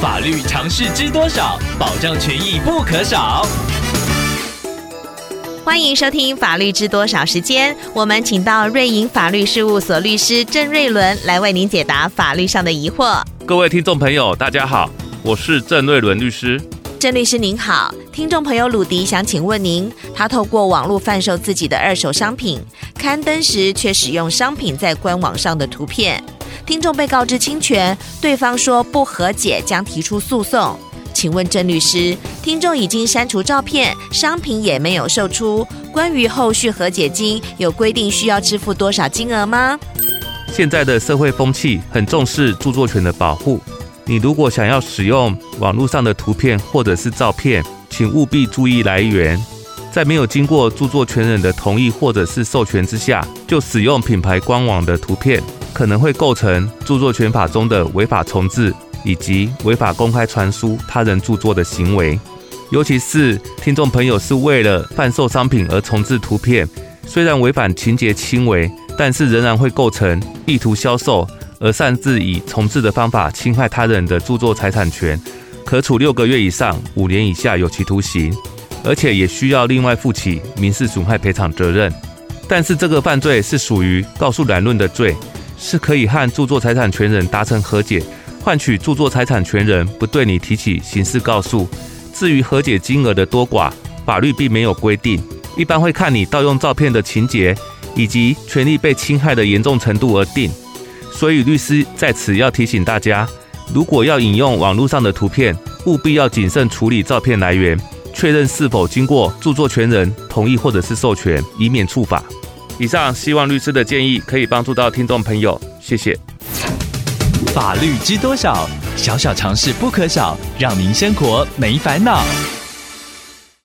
法律常识知多少，保障权益不可少。欢迎收听法律知多少时间，我们请到瑞瀛法律事务所律师郑瑞伦来为您解答法律上的疑惑。各位听众朋友大家好，我是郑瑞伦律师。郑律师您好，听众朋友鲁迪想请问您，他透过网络贩售自己的二手商品，刊登时却使用商品在官网上的图片，听众被告知侵权，对方说不和解将提出诉讼。请问郑律师，听众已经删除照片，商品也没有售出，关于后续和解金有规定需要支付多少金额吗？现在的社会风气很重视著作权的保护，你如果想要使用网络上的图片或者是照片，请务必注意来源，在没有经过著作权人的同意或者是授权之下就使用品牌官网的图片，可能会构成著作权法中的违法重置以及违法公开传输他人著作的行为，尤其是听众朋友是为了贩售商品而重置图片，虽然违反情节轻微，但是仍然会构成意图销售而擅自以重置的方法侵害他人的著作财产权，可处6个月以上5年以下有期徒刑，而且也需要另外负起民事损害赔偿责任。但是这个犯罪是属于告诉乃论的罪，是可以和著作财产权人达成和解，换取著作财产权人不对你提起刑事告诉。至于和解金额的多寡，法律并没有规定，一般会看你盗用照片的情节以及权利被侵害的严重程度而定。所以律师在此要提醒大家，如果要引用网络上的图片，务必要谨慎处理照片来源，确认是否经过著作权人同意或者是授权，以免触法。以上希望律师的建议可以帮助到听众朋友，谢谢。法律知多少？小小常识不可少，让您生活没烦恼。